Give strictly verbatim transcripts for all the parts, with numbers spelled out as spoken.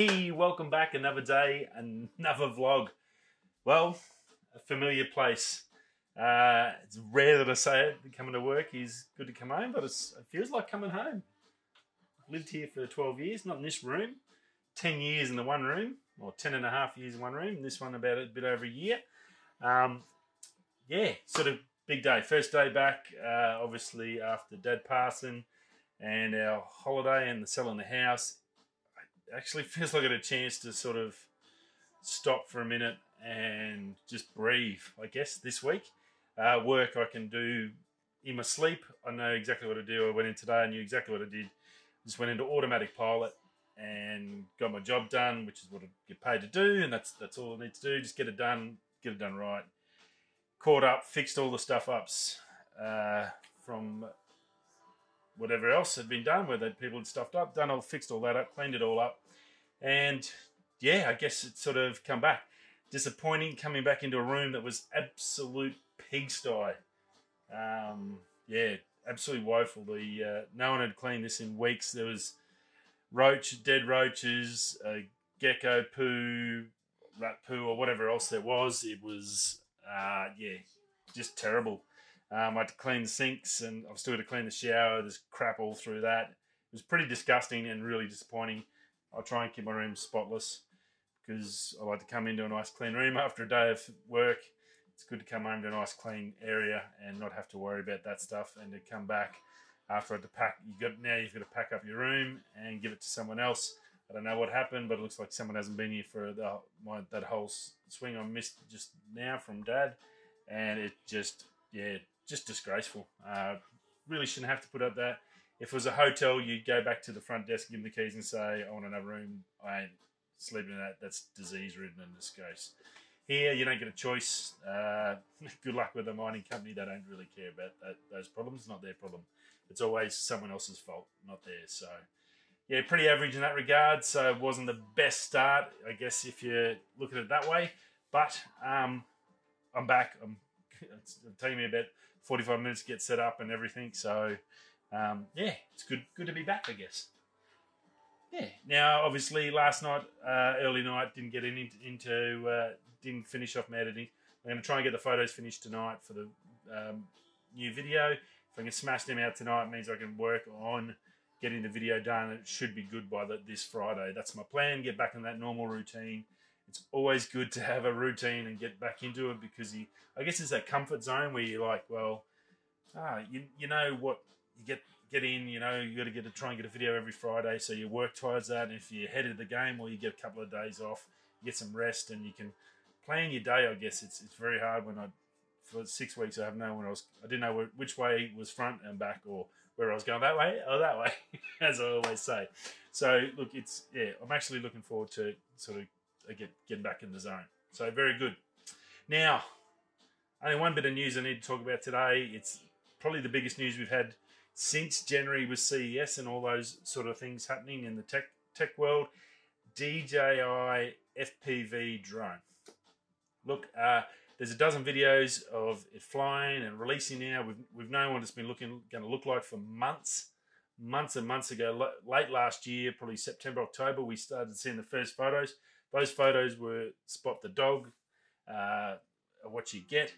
Hey, welcome back, another day, another vlog. Well, a familiar place. Uh, it's rare that I say it, coming to work is good to come home, but it's, it feels like coming home. I've lived here for twelve years, not in this room. ten years in the one room, or ten and a half years in one room. This one about a bit over a year. Um, yeah, sort of big day. First day back, uh, obviously after Dad passing and our holiday and the selling the house. Actually feels like I had a chance to sort of stop for a minute and just breathe, I guess, this week. Uh, work I can do in my sleep. I know exactly what to do. I went in today, I knew exactly what I did. Just went into automatic pilot and got my job done, which is what I get paid to do, and that's that's all I need to do. Just get it done, get it done right. Caught up, fixed all the stuff ups uh, from whatever else had been done, where the people had stuffed up, done all, fixed all that up, cleaned it all up. And yeah, I guess it's sort of come back. Disappointing coming back into a room that was absolute pigsty. Um, yeah, absolutely woeful. The, uh, no one had cleaned this in weeks. There was roach, dead roaches, uh, gecko poo, rat poo, or whatever else there was. It was, uh, yeah, just terrible. Um, I had to clean the sinks, and I've still had to clean the shower. There's crap all through that. It was pretty disgusting and really disappointing. I try and keep my room spotless because I like to come into a nice clean room after a day of work. It's good to come home to a nice clean area and not have to worry about that stuff, and to come back after I had to pack. You got, now you've got to pack up your room and give it to someone else. I don't know what happened, but it looks like someone hasn't been here for the, my, that whole swing I missed just now from Dad, and it just, yeah, just disgraceful. Uh, really shouldn't have to put up that. If it was a hotel, you'd go back to the front desk, give them the keys and say, I want another room. I ain't sleeping in that. That's disease-ridden in this case. Here, you don't get a choice. Uh, good luck with the mining company. They don't really care about that, those problems. Not their problem. It's always someone else's fault, not theirs. So, yeah, pretty average in that regard. So it wasn't the best start, I guess, if you look at it that way. But um, I'm back. I'm, it's taking me about forty-five minutes to get set up and everything. So, um, yeah, it's good good to be back, I guess. Yeah. Now, obviously, last night, uh, early night, didn't get in, into, uh, didn't finish off my editing. I'm going to try and get the photos finished tonight for the um, new video. If I can smash them out tonight, it means I can work on getting the video done. It should be good by the, this Friday. That's my plan, get back in that normal routine. It's always good to have a routine and get back into it, because you, I guess it's that comfort zone where you're like, well, ah, you, you know what, you get get in, you know, you got to get to try and get a video every Friday, so you work towards that. And if you're ahead of the game, or you get a couple of days off, you get some rest, and you can plan your day. I guess it's it's very hard when I, for six weeks, I have no one else. I didn't know which way was front and back, or where I was going, that way or that way, as I always say. So look, it's, yeah, I'm actually looking forward to sort of Get, get back in the zone. So very good. Now, only one bit of news I need to talk about today. It's probably the biggest news we've had since January with C E S and all those sort of things happening in the tech tech world. D J I F P V drone. Look, uh, there's a dozen videos of it flying and releasing now. We've, we've known what it's been looking going to look like for months. Months and months ago, late last year, probably September, October, we started seeing the first photos. Those photos were spot the dog, uh, what you get.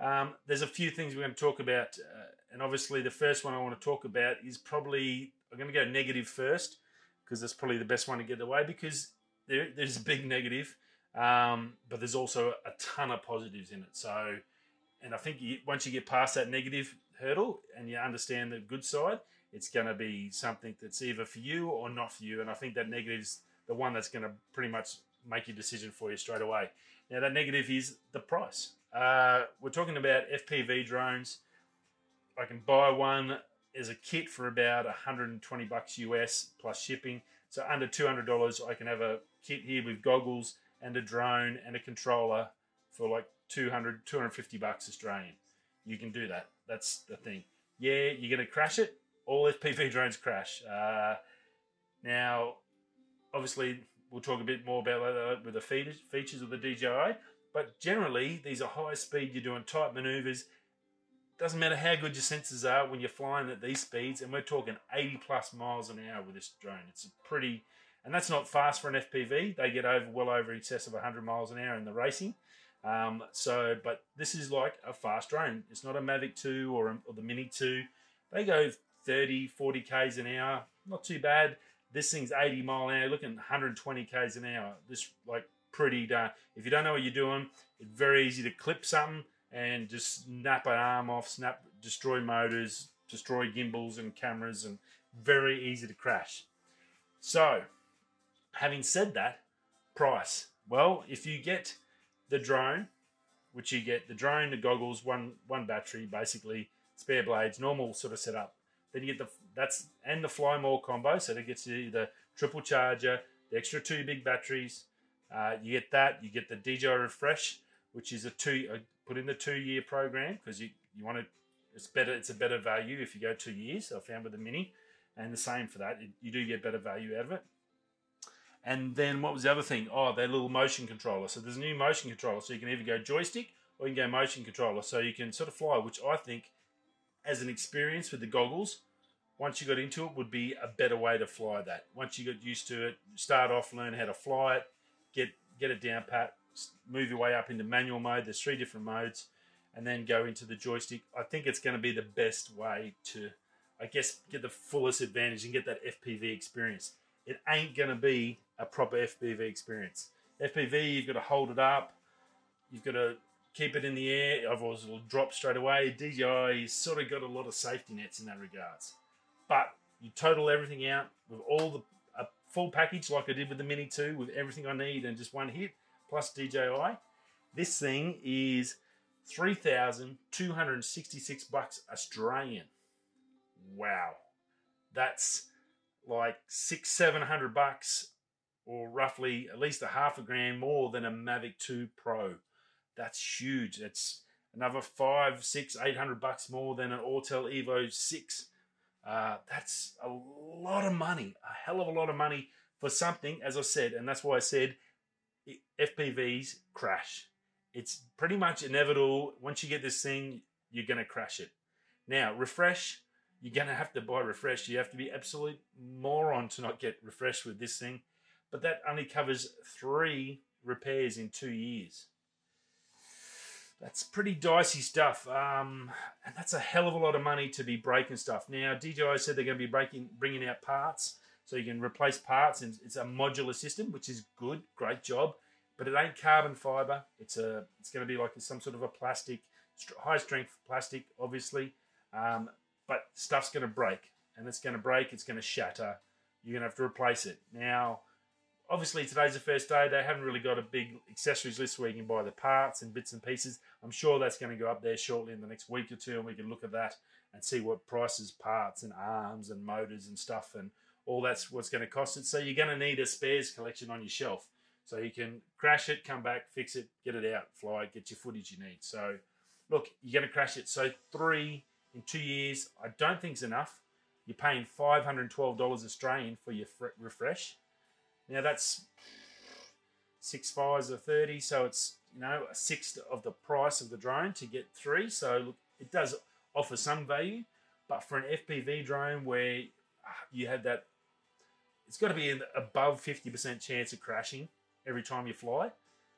Um, there's a few things we're going to talk about, uh, and obviously the first one I want to talk about is probably, I'm going to go negative first, because that's probably the best one to get away, because there, there's a big negative, um, but there's also a ton of positives in it. So, and I think you, once you get past that negative hurdle and you understand the good side, it's going to be something that's either for you or not for you, and I think that negative's the one that's going to pretty much make your decision for you straight away. Now, that negative is the price. Uh, we're talking about F P V drones. I can buy one as a kit for about one hundred twenty bucks U S plus shipping. So under two hundred dollars, I can have a kit here with goggles and a drone and a controller for like two hundred, two hundred fifty bucks Australian. You can do that. That's the thing. Yeah, you're going to crash it. All F P V drones crash. Uh, now... Obviously, we'll talk a bit more about that with the features of the D J I, but generally, these are high speed, you're doing tight maneuvers. Doesn't matter how good your sensors are when you're flying at these speeds, and we're talking eighty plus miles an hour with this drone. It's a pretty And that's not fast for an F P V. They get over well over excess of one hundred miles an hour in the racing. Um, so, but this is like a fast drone. It's not a Mavic two or, a, or the Mini two. They go thirty, forty Ks an hour. Not too bad. This thing's eighty mile an hour. Looking at one hundred twenty Ks an hour. This like pretty darn. If you don't know what you're doing, it's very easy to clip something and just snap an arm off, snap, destroy motors, destroy gimbals and cameras, and very easy to crash. So, having said that, price. Well, if you get the drone, which you get the drone, the goggles, one one battery, basically spare blades, normal sort of setup. Then you get the that's and the Fly More combo, so that gets you the triple charger, the extra two big batteries. Uh, you get that. You get the D J I Refresh, which is a two. Uh, put in the two-year program because you you want to. It's better. It's a better value if you go two years. I found with the Mini, and the same for that. It, you do get better value out of it. And then what was the other thing? Oh, their little motion controller. So there's a new motion controller. So you can either go joystick or you can go motion controller. So you can sort of fly, which I think, as an experience with the goggles, once you got into it, would be a better way to fly that. Once you got used to it, start off, learn how to fly it, get get it down pat, move your way up into manual mode. There's three different modes, and then go into the joystick. I think it's going to be the best way to, I guess, get the fullest advantage and get that F P V experience. It ain't going to be a proper F P V experience. F P V, you've got to hold it up. You've got to keep it in the air. Otherwise, it'll drop straight away. D J I's sort of got a lot of safety nets in that regards. But you total everything out with all the a full package like I did with the Mini two with everything I need and just one hit plus D J I. This thing is three thousand two hundred sixty-six bucks Australian. Wow. That's like six, seven hundred bucks, or roughly at least a half a grand more than a Mavic two Pro. That's huge. That's another five, six, eight hundred bucks more than an Autel Evo Six. Uh, that's a lot of money, a hell of a lot of money for something. As I said, and that's why I said it, F P Vs crash. It's pretty much inevitable. Once you get this thing, you're gonna crash it. Now, Refresh. You're going to have to buy Refresh. You have to be absolute moron to not get Refresh with this thing. But that only covers three repairs in two years. That's pretty dicey stuff. Um, and that's a hell of a lot of money to be breaking stuff. Now, D J I said they're going to be breaking, bringing out parts. So you can replace parts. And it's a modular system, which is good. Great job. But it ain't carbon fiber. It's, a, it's going to be like some sort of a plastic, high-strength plastic, obviously. Um... But stuff's going to break, and it's going to break, it's going to shatter. You're going to have to replace it. Now, obviously, today's the first day. They haven't really got a big accessories list where you can buy the parts and bits and pieces. I'm sure that's going to go up there shortly in the next week or two, and we can look at that and see what prices, parts and arms and motors and stuff and all that's what's going to cost it. So you're going to need a spares collection on your shelf. So you can crash it, come back, fix it, get it out, fly it, get your footage you need. So, look, you're going to crash it. So three... in two years, I don't think is enough. You're paying five hundred twelve dollars Australian for your Refresh. Now that's six fives or thirty, so it's, you know, a sixth of the price of the drone to get three. So look, it does offer some value, but for an F P V drone where you had that, it's got to be an above fifty percent chance of crashing every time you fly,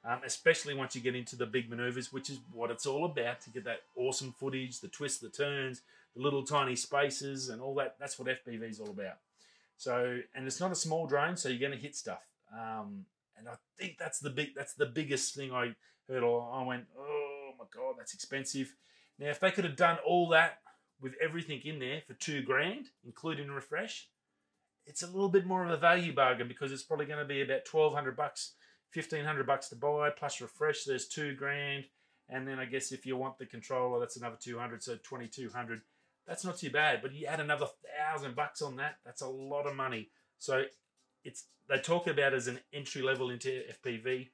um, especially once you get into the big maneuvers, which is what it's all about, to get that awesome footage, the twists, the turns, the little tiny spaces and all that. That's what F P V is all about. So, and it's not a small drone, so you're going to hit stuff. Um, and I think that's the big, that's the biggest thing I heard. I went, oh my God, that's expensive. Now, if they could have done all that with everything in there for two grand, including Refresh, it's a little bit more of a value bargain because it's probably going to be about twelve hundred bucks, fifteen hundred bucks to buy plus Refresh. There's two grand. And then I guess if you want the controller, that's another two hundred, so twenty-two hundred. That's not too bad, but you add another thousand bucks on that, that's a lot of money. So it's they talk about it as an entry level into F P V.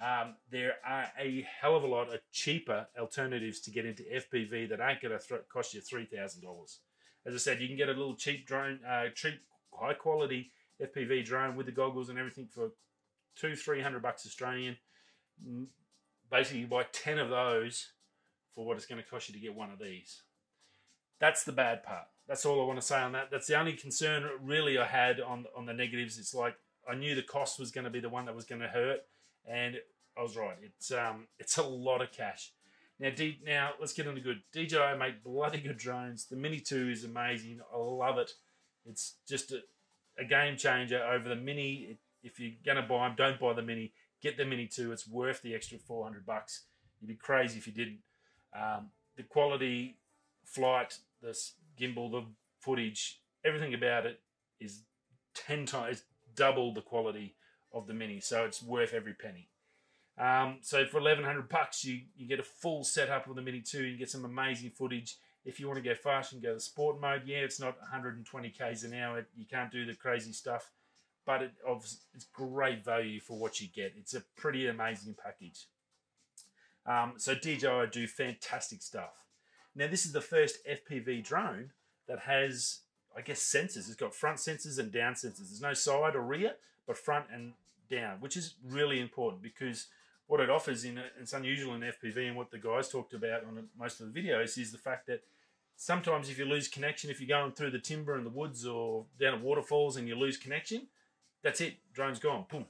Um, there are a hell of a lot of cheaper alternatives to get into F P V that ain't going to cost you three thousand dollars. As I said, you can get a little cheap drone, uh, cheap, high quality F P V drone with the goggles and everything for two, three hundred bucks Australian. Basically, you buy ten of those for what it's going to cost you to get one of these. That's the bad part. That's all I want to say on that. That's the only concern really I had on, on the negatives. It's like I knew the cost was going to be the one that was going to hurt, and it, I was right. It's um, it's a lot of cash. Now, D, now let's get into good. D J I make bloody good drones. The Mini two is amazing. I love it. It's just a, a game changer over the Mini. If you're going to buy them, don't buy the Mini. Get the Mini two. It's worth the extra four hundred bucks. You'd be crazy if you didn't. Um, the quality, flight, the gimbal, the footage, everything about it is ten times, double the quality of the Mini. So it's worth every penny. Um, so for eleven hundred bucks, you, you get a full setup with the Mini two. You get some amazing footage. If you want to go fast, you can go to sport mode. Yeah, it's not one hundred twenty Ks an hour. You can't do the crazy stuff, but it, it's great value for what you get. It's a pretty amazing package. Um, so D J I do fantastic stuff. Now, this is the first F P V drone that has, I guess, sensors. It's got front sensors and down sensors. There's no side or rear, but front and down, which is really important because what it offers, in it's unusual in F P V, and what the guys talked about on most of the videos, is the fact that sometimes if you lose connection, if you're going through the timber and the woods or down at waterfalls and you lose connection, that's it, drone's gone, boom.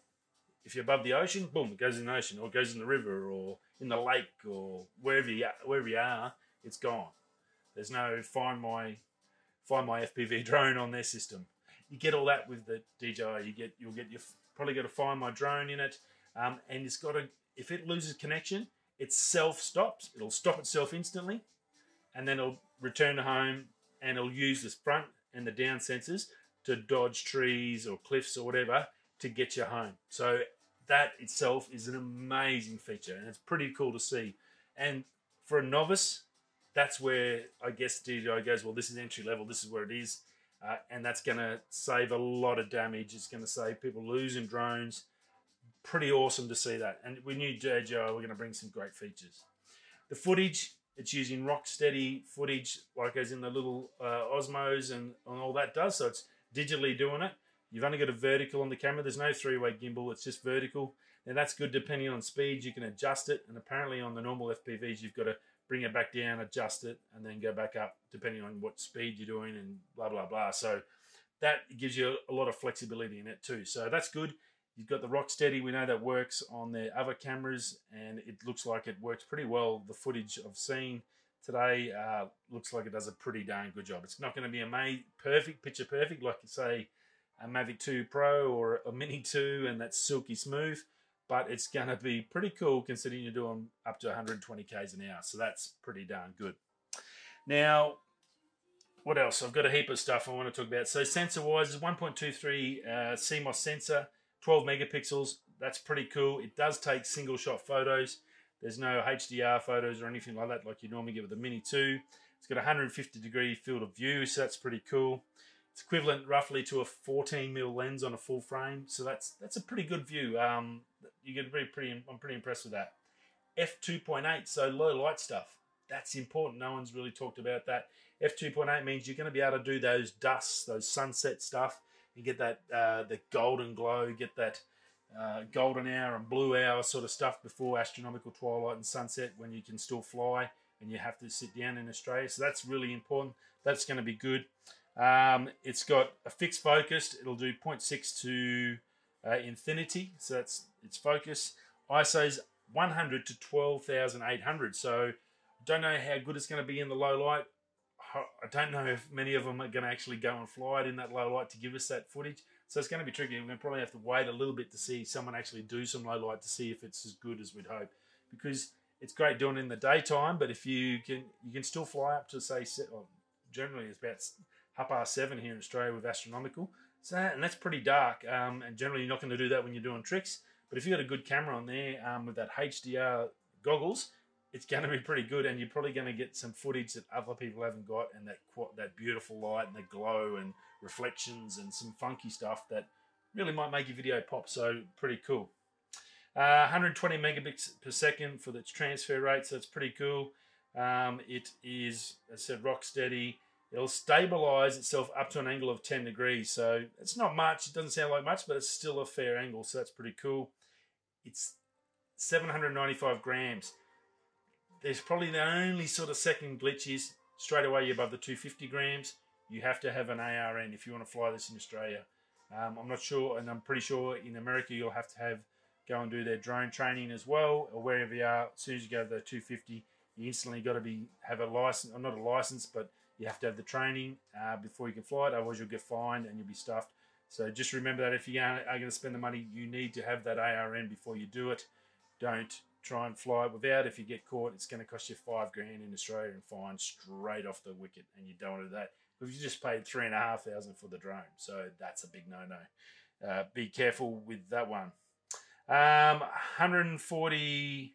If you're above the ocean, boom, it goes in the ocean, or it goes in the river, or in the lake, or wherever you are, wherever you are, it's gone. There's no find my find my F P V drone on their system. You get all that with the D J I. You get you'll get your probably got to find my drone in it, um, and it's got a. If it loses connection, it self-stops. It'll stop itself instantly, and then it'll return to home, and it'll use this front and the down sensors to dodge trees or cliffs or whatever to get you home. So that itself is an amazing feature, and it's pretty cool to see. And for a novice, that's where I guess D J I goes, well, this is entry level, this is where it is, uh, and that's going to save a lot of damage. It's going to save people losing drones. Pretty awesome to see that, and we knew D J I were going to bring some great features. The footage, it's using Rock Steady footage, like as in the little uh, Osmos and, and all that does, so it's digitally doing it. You've only got a vertical on the camera. There's no three-way gimbal. It's just vertical, and that's good depending on speed. You can adjust it, and apparently on the normal F P Vs, you've got to bring it back down, adjust it, and then go back up depending on what speed you're doing and blah, blah, blah. So that gives you a lot of flexibility in it too. So that's good. You've got the Rock Steady. We know that works on the other cameras, and it looks like it works pretty well. The footage I've seen today uh, looks like it does a pretty darn good job. It's not going to be amazing, perfect, picture perfect, like you say, a Mavic two Pro or a Mini two, and that's silky smooth, but it's going to be pretty cool considering you're doing up to one hundred twenty Ks an hour, so that's pretty darn good. Now, what else? I've got a heap of stuff I want to talk about. So sensor-wise, it's one point two three uh, C MOS sensor, twelve megapixels, that's pretty cool. It does take single shot photos. There's no H D R photos or anything like that like you normally get with the Mini two. It's got a one hundred fifty degree field of view, so that's pretty cool. It's equivalent roughly to a fourteen mil lens on a full frame, so that's that's a pretty good view. Um, you get pretty, pretty, I'm pretty impressed with that. F two point eight, so low light stuff. That's important. No one's really talked about that. F two point eight means you're going to be able to do those dusts, those sunset stuff. You get that uh, the golden glow, get that uh, golden hour and blue hour sort of stuff before astronomical twilight and sunset when you can still fly and you have to sit down in Australia. So that's really important. That's going to be good. Um, it's got a fixed focus. It'll do zero point six to uh, infinity. So that's its focus. I S O's one hundred to twelve thousand eight hundred. So don't know how good it's going to be in the low light. I don't know if many of them are going to actually go and fly it in that low light to give us that footage. So it's going to be tricky. We're going to probably have to wait a little bit to see someone actually do some low light to see if it's as good as we'd hope. Because it's great doing it in the daytime, but if you can, you can still fly up to, say, generally it's about half past seven here in Australia with astronomical. So and that's pretty dark. Um, and generally you're not going to do that when you're doing tricks. But if you've got a good camera on there um, with that H D R goggles, it's going to be pretty good, and you're probably going to get some footage that other people haven't got, and that that beautiful light and the glow and reflections and some funky stuff that really might make your video pop. So pretty cool. Uh, one hundred twenty megabits per second for its transfer rate, so it's pretty cool. Um, it is, as I said, Rock Steady. It'll stabilize itself up to an angle of ten degrees, so it's not much. It doesn't sound like much, but it's still a fair angle, so that's pretty cool. It's seven hundred ninety-five grams. There's probably the only sort of second glitch is straight away you're above the two hundred fifty grams. You have to have an A R N if you want to fly this in Australia. Um, I'm not sure, and I'm pretty sure in America you'll have to have go and do their drone training as well, or wherever you are. As soon as you go to the two fifty, you instantly got to be have a license, or not a license, but you have to have the training uh, before you can fly it. Otherwise, you'll get fined and you'll be stuffed. So just remember that if you are going to spend the money, you need to have that A R N before you do it. Don't try and fly it without. If you get caught, it's going to cost you five grand in Australia and fine straight off the wicket, and you don't want to do that. But you just paid three and a half thousand for the drone, so that's a big no-no. Uh, be careful with that one. Um, one forty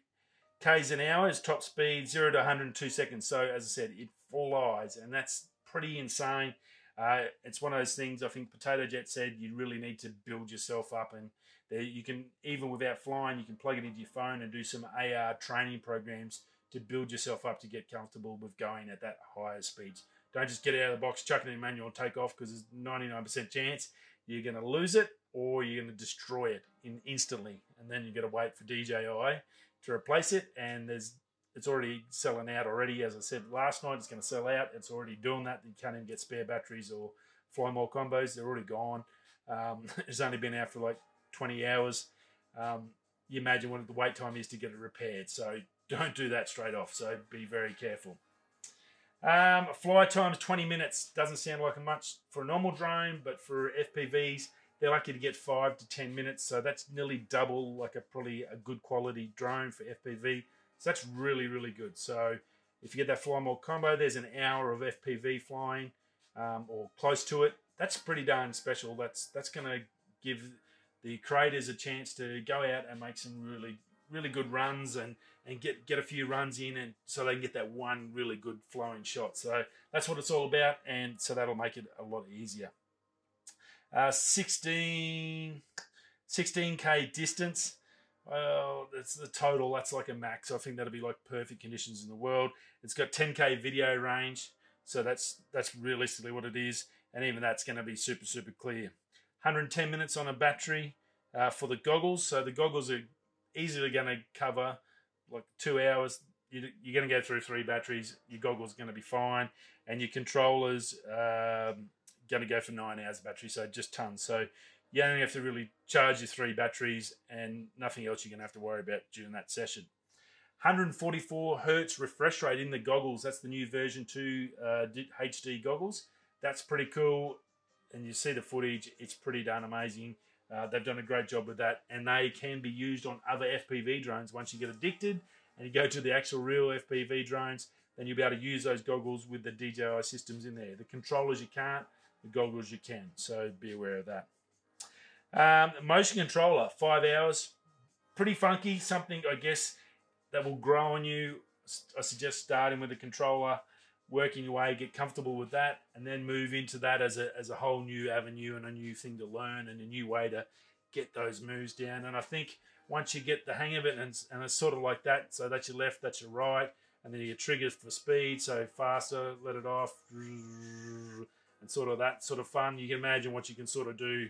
k's an hour is top speed, zero to one hundred two seconds. So as I said, it flies, and that's pretty insane. Uh, it's one of those things. I think Potato Jet said you really need to build yourself up, and there you can, even without flying, you can plug it into your phone and do some A R training programs to build yourself up to get comfortable with going at that higher speeds. Don't just get it out of the box, chuck it in manual, and take off, because there's ninety-nine percent chance you're going to lose it or you're going to destroy it in instantly, and then you've got to wait for D J I to replace it. And there's it's already selling out already. As I said last night, it's going to sell out. It's already doing that. You can't even get spare batteries or fly more combos. They're already gone. Um, it's only been out for like twenty hours. Um, you imagine what the wait time is to get it repaired. So don't do that straight off. So be very careful. Um, fly time is twenty minutes. Doesn't sound like much for a normal drone, but for F P Vs, they're lucky to get five to ten minutes. So that's nearly double like a probably a good quality drone for F P V. So that's really, really good. So if you get that fly more combo, there's an hour of F P V flying um, or close to it. That's pretty darn special. That's that's going to give the creators a chance to go out and make some really, really good runs and, and get, get a few runs in, and so they can get that one really good flowing shot. So that's what it's all about, and so that'll make it a lot easier. Uh, sixteen K distance. Well, that's the total. That's like a max. I think that'll be like perfect conditions in the world. It's got ten K video range, so that's that's realistically what it is, and even that's going to be super super clear. one hundred ten minutes on a battery uh, for the goggles. So the goggles are easily going to cover like two hours. You, you're going to go through three batteries. Your goggles are going to be fine, and your controllers um, going to go for nine hours of battery. So just tons. So you only have to really charge your three batteries, and nothing else you're going to have to worry about during that session. one forty-four hertz refresh rate in the goggles. That's the new version two uh, H D goggles. That's pretty cool. And you see the footage. It's pretty darn amazing. Uh, they've done a great job with that. And they can be used on other F P V drones. Once you get addicted and you go to the actual real F P V drones, then you'll be able to use those goggles with the D J I systems in there. The controllers you can't. The goggles you can. So be aware of that. Um, motion controller, five hours, pretty funky, something I guess that will grow on you. I suggest starting with a controller, working your way, get comfortable with that, and then move into that as a, as a whole new avenue and a new thing to learn and a new way to get those moves down. And I think once you get the hang of it, and, and it's sort of like that, so that's your left, that's your right, and then your triggers for speed, so faster, let it off, and sort of that sort of fun. You can imagine what you can sort of do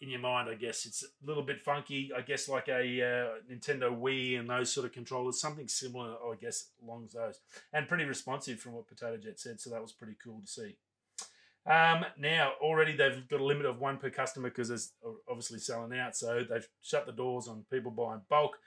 in your mind, I guess. It's a little bit funky, I guess, like a uh, Nintendo Wii and those sort of controllers, something similar, I guess, along those. And pretty responsive from what Potato Jet said, so that was pretty cool to see. Um, now, already they've got a limit of one per customer because it's obviously selling out, so they've shut the doors on people buying bulk.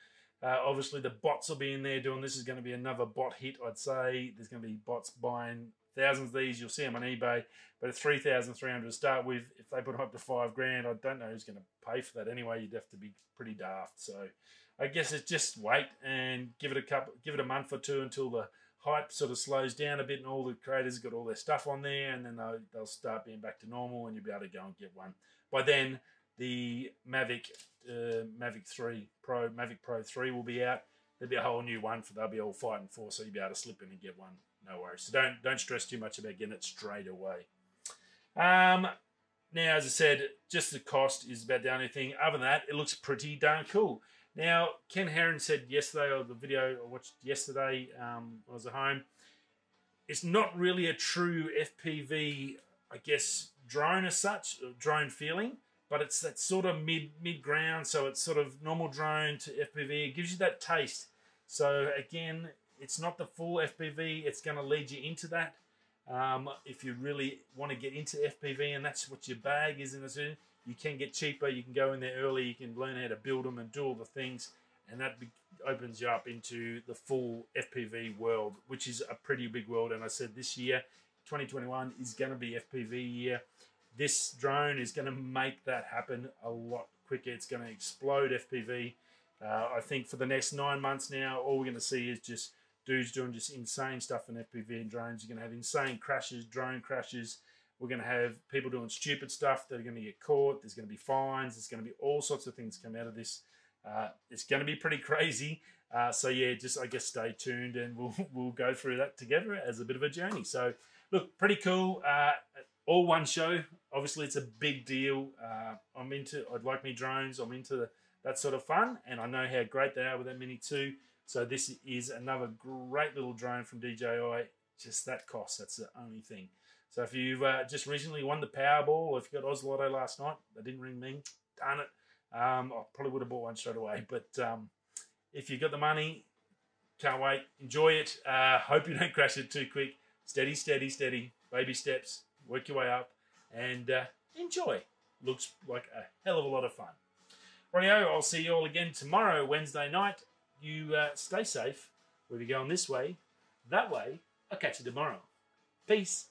Uh, obviously, the bots will be in there doing this. Is going to be another bot hit, I'd say. There's going to be bots buying thousands of these. You'll see them on eBay, but at three thousand three hundred to start with, if they put them up to five grand, I don't know who's going to pay for that anyway. You'd have to be pretty daft. So I guess it's just wait and give it a couple, give it a month or two until the hype sort of slows down a bit and all the creators have got all their stuff on there, and then they'll, they'll start being back to normal and you'll be able to go and get one. By then, the Mavic, uh, Mavic three Pro, Mavic Pro three will be out. There'll be a whole new one for they'll be all fighting for, so you'll be able to slip in and get one. No worries. So don't don't stress too much about getting it straight away. Um, now, as I said, just the cost is about the only thing. Other than that, it looks pretty darn cool. Now, Ken Heron said yesterday, or the video I watched yesterday um, when I was at home, it's not really a true F P V, I guess, drone as such, drone feeling, but it's that sort of mid, mid-ground, so it's sort of normal drone to F P V. It gives you that taste. So, again, it's not the full F P V. It's going to lead you into that. Um, if you really want to get into F P V and that's what your bag is in the zoo, you can get cheaper, you can go in there early, you can learn how to build them and do all the things, and that be opens you up into the full F P V world, which is a pretty big world. And I said this year, twenty twenty-one, is going to be F P V year. This drone is going to make that happen a lot quicker. It's going to explode F P V. Uh, I think for the next nine months now, all we're going to see is just dudes doing just insane stuff in F P V and drones. You're going to have insane crashes, drone crashes. We're going to have people doing stupid stuff that are going to get caught. There's going to be fines. There's going to be all sorts of things come out of this. Uh, it's going to be pretty crazy. Uh, so, yeah, just, I guess, stay tuned and we'll, we'll go through that together as a bit of a journey. So, look, pretty cool. Uh, all one show. Obviously, it's a big deal. Uh, I'm into, I'd like me drones. I'm into the, that sort of fun. And I know how great they are with that Mini two. So this is another great little drone from D J I. Just that cost, that's the only thing. So if you've uh, just recently won the Powerball, or if you got Oz Lotto last night, that didn't ring me, darn it. Um, I probably would have bought one straight away. But um, if you've got the money, can't wait, enjoy it. Uh, hope you don't crash it too quick. Steady, steady, steady, baby steps, work your way up and uh, enjoy. Looks like a hell of a lot of fun. Rightio, I'll see you all again tomorrow, Wednesday night. You uh, stay safe, whether you're going this way, that way. I'll catch you tomorrow. Peace.